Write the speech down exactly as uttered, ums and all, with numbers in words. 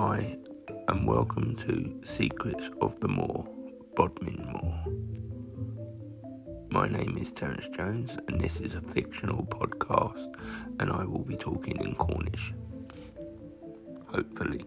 Hi and welcome to Secrets of the Moor, Bodmin Moor. My name is Terence Jones and this is a fictional podcast and I will be talking in Cornish, hopefully.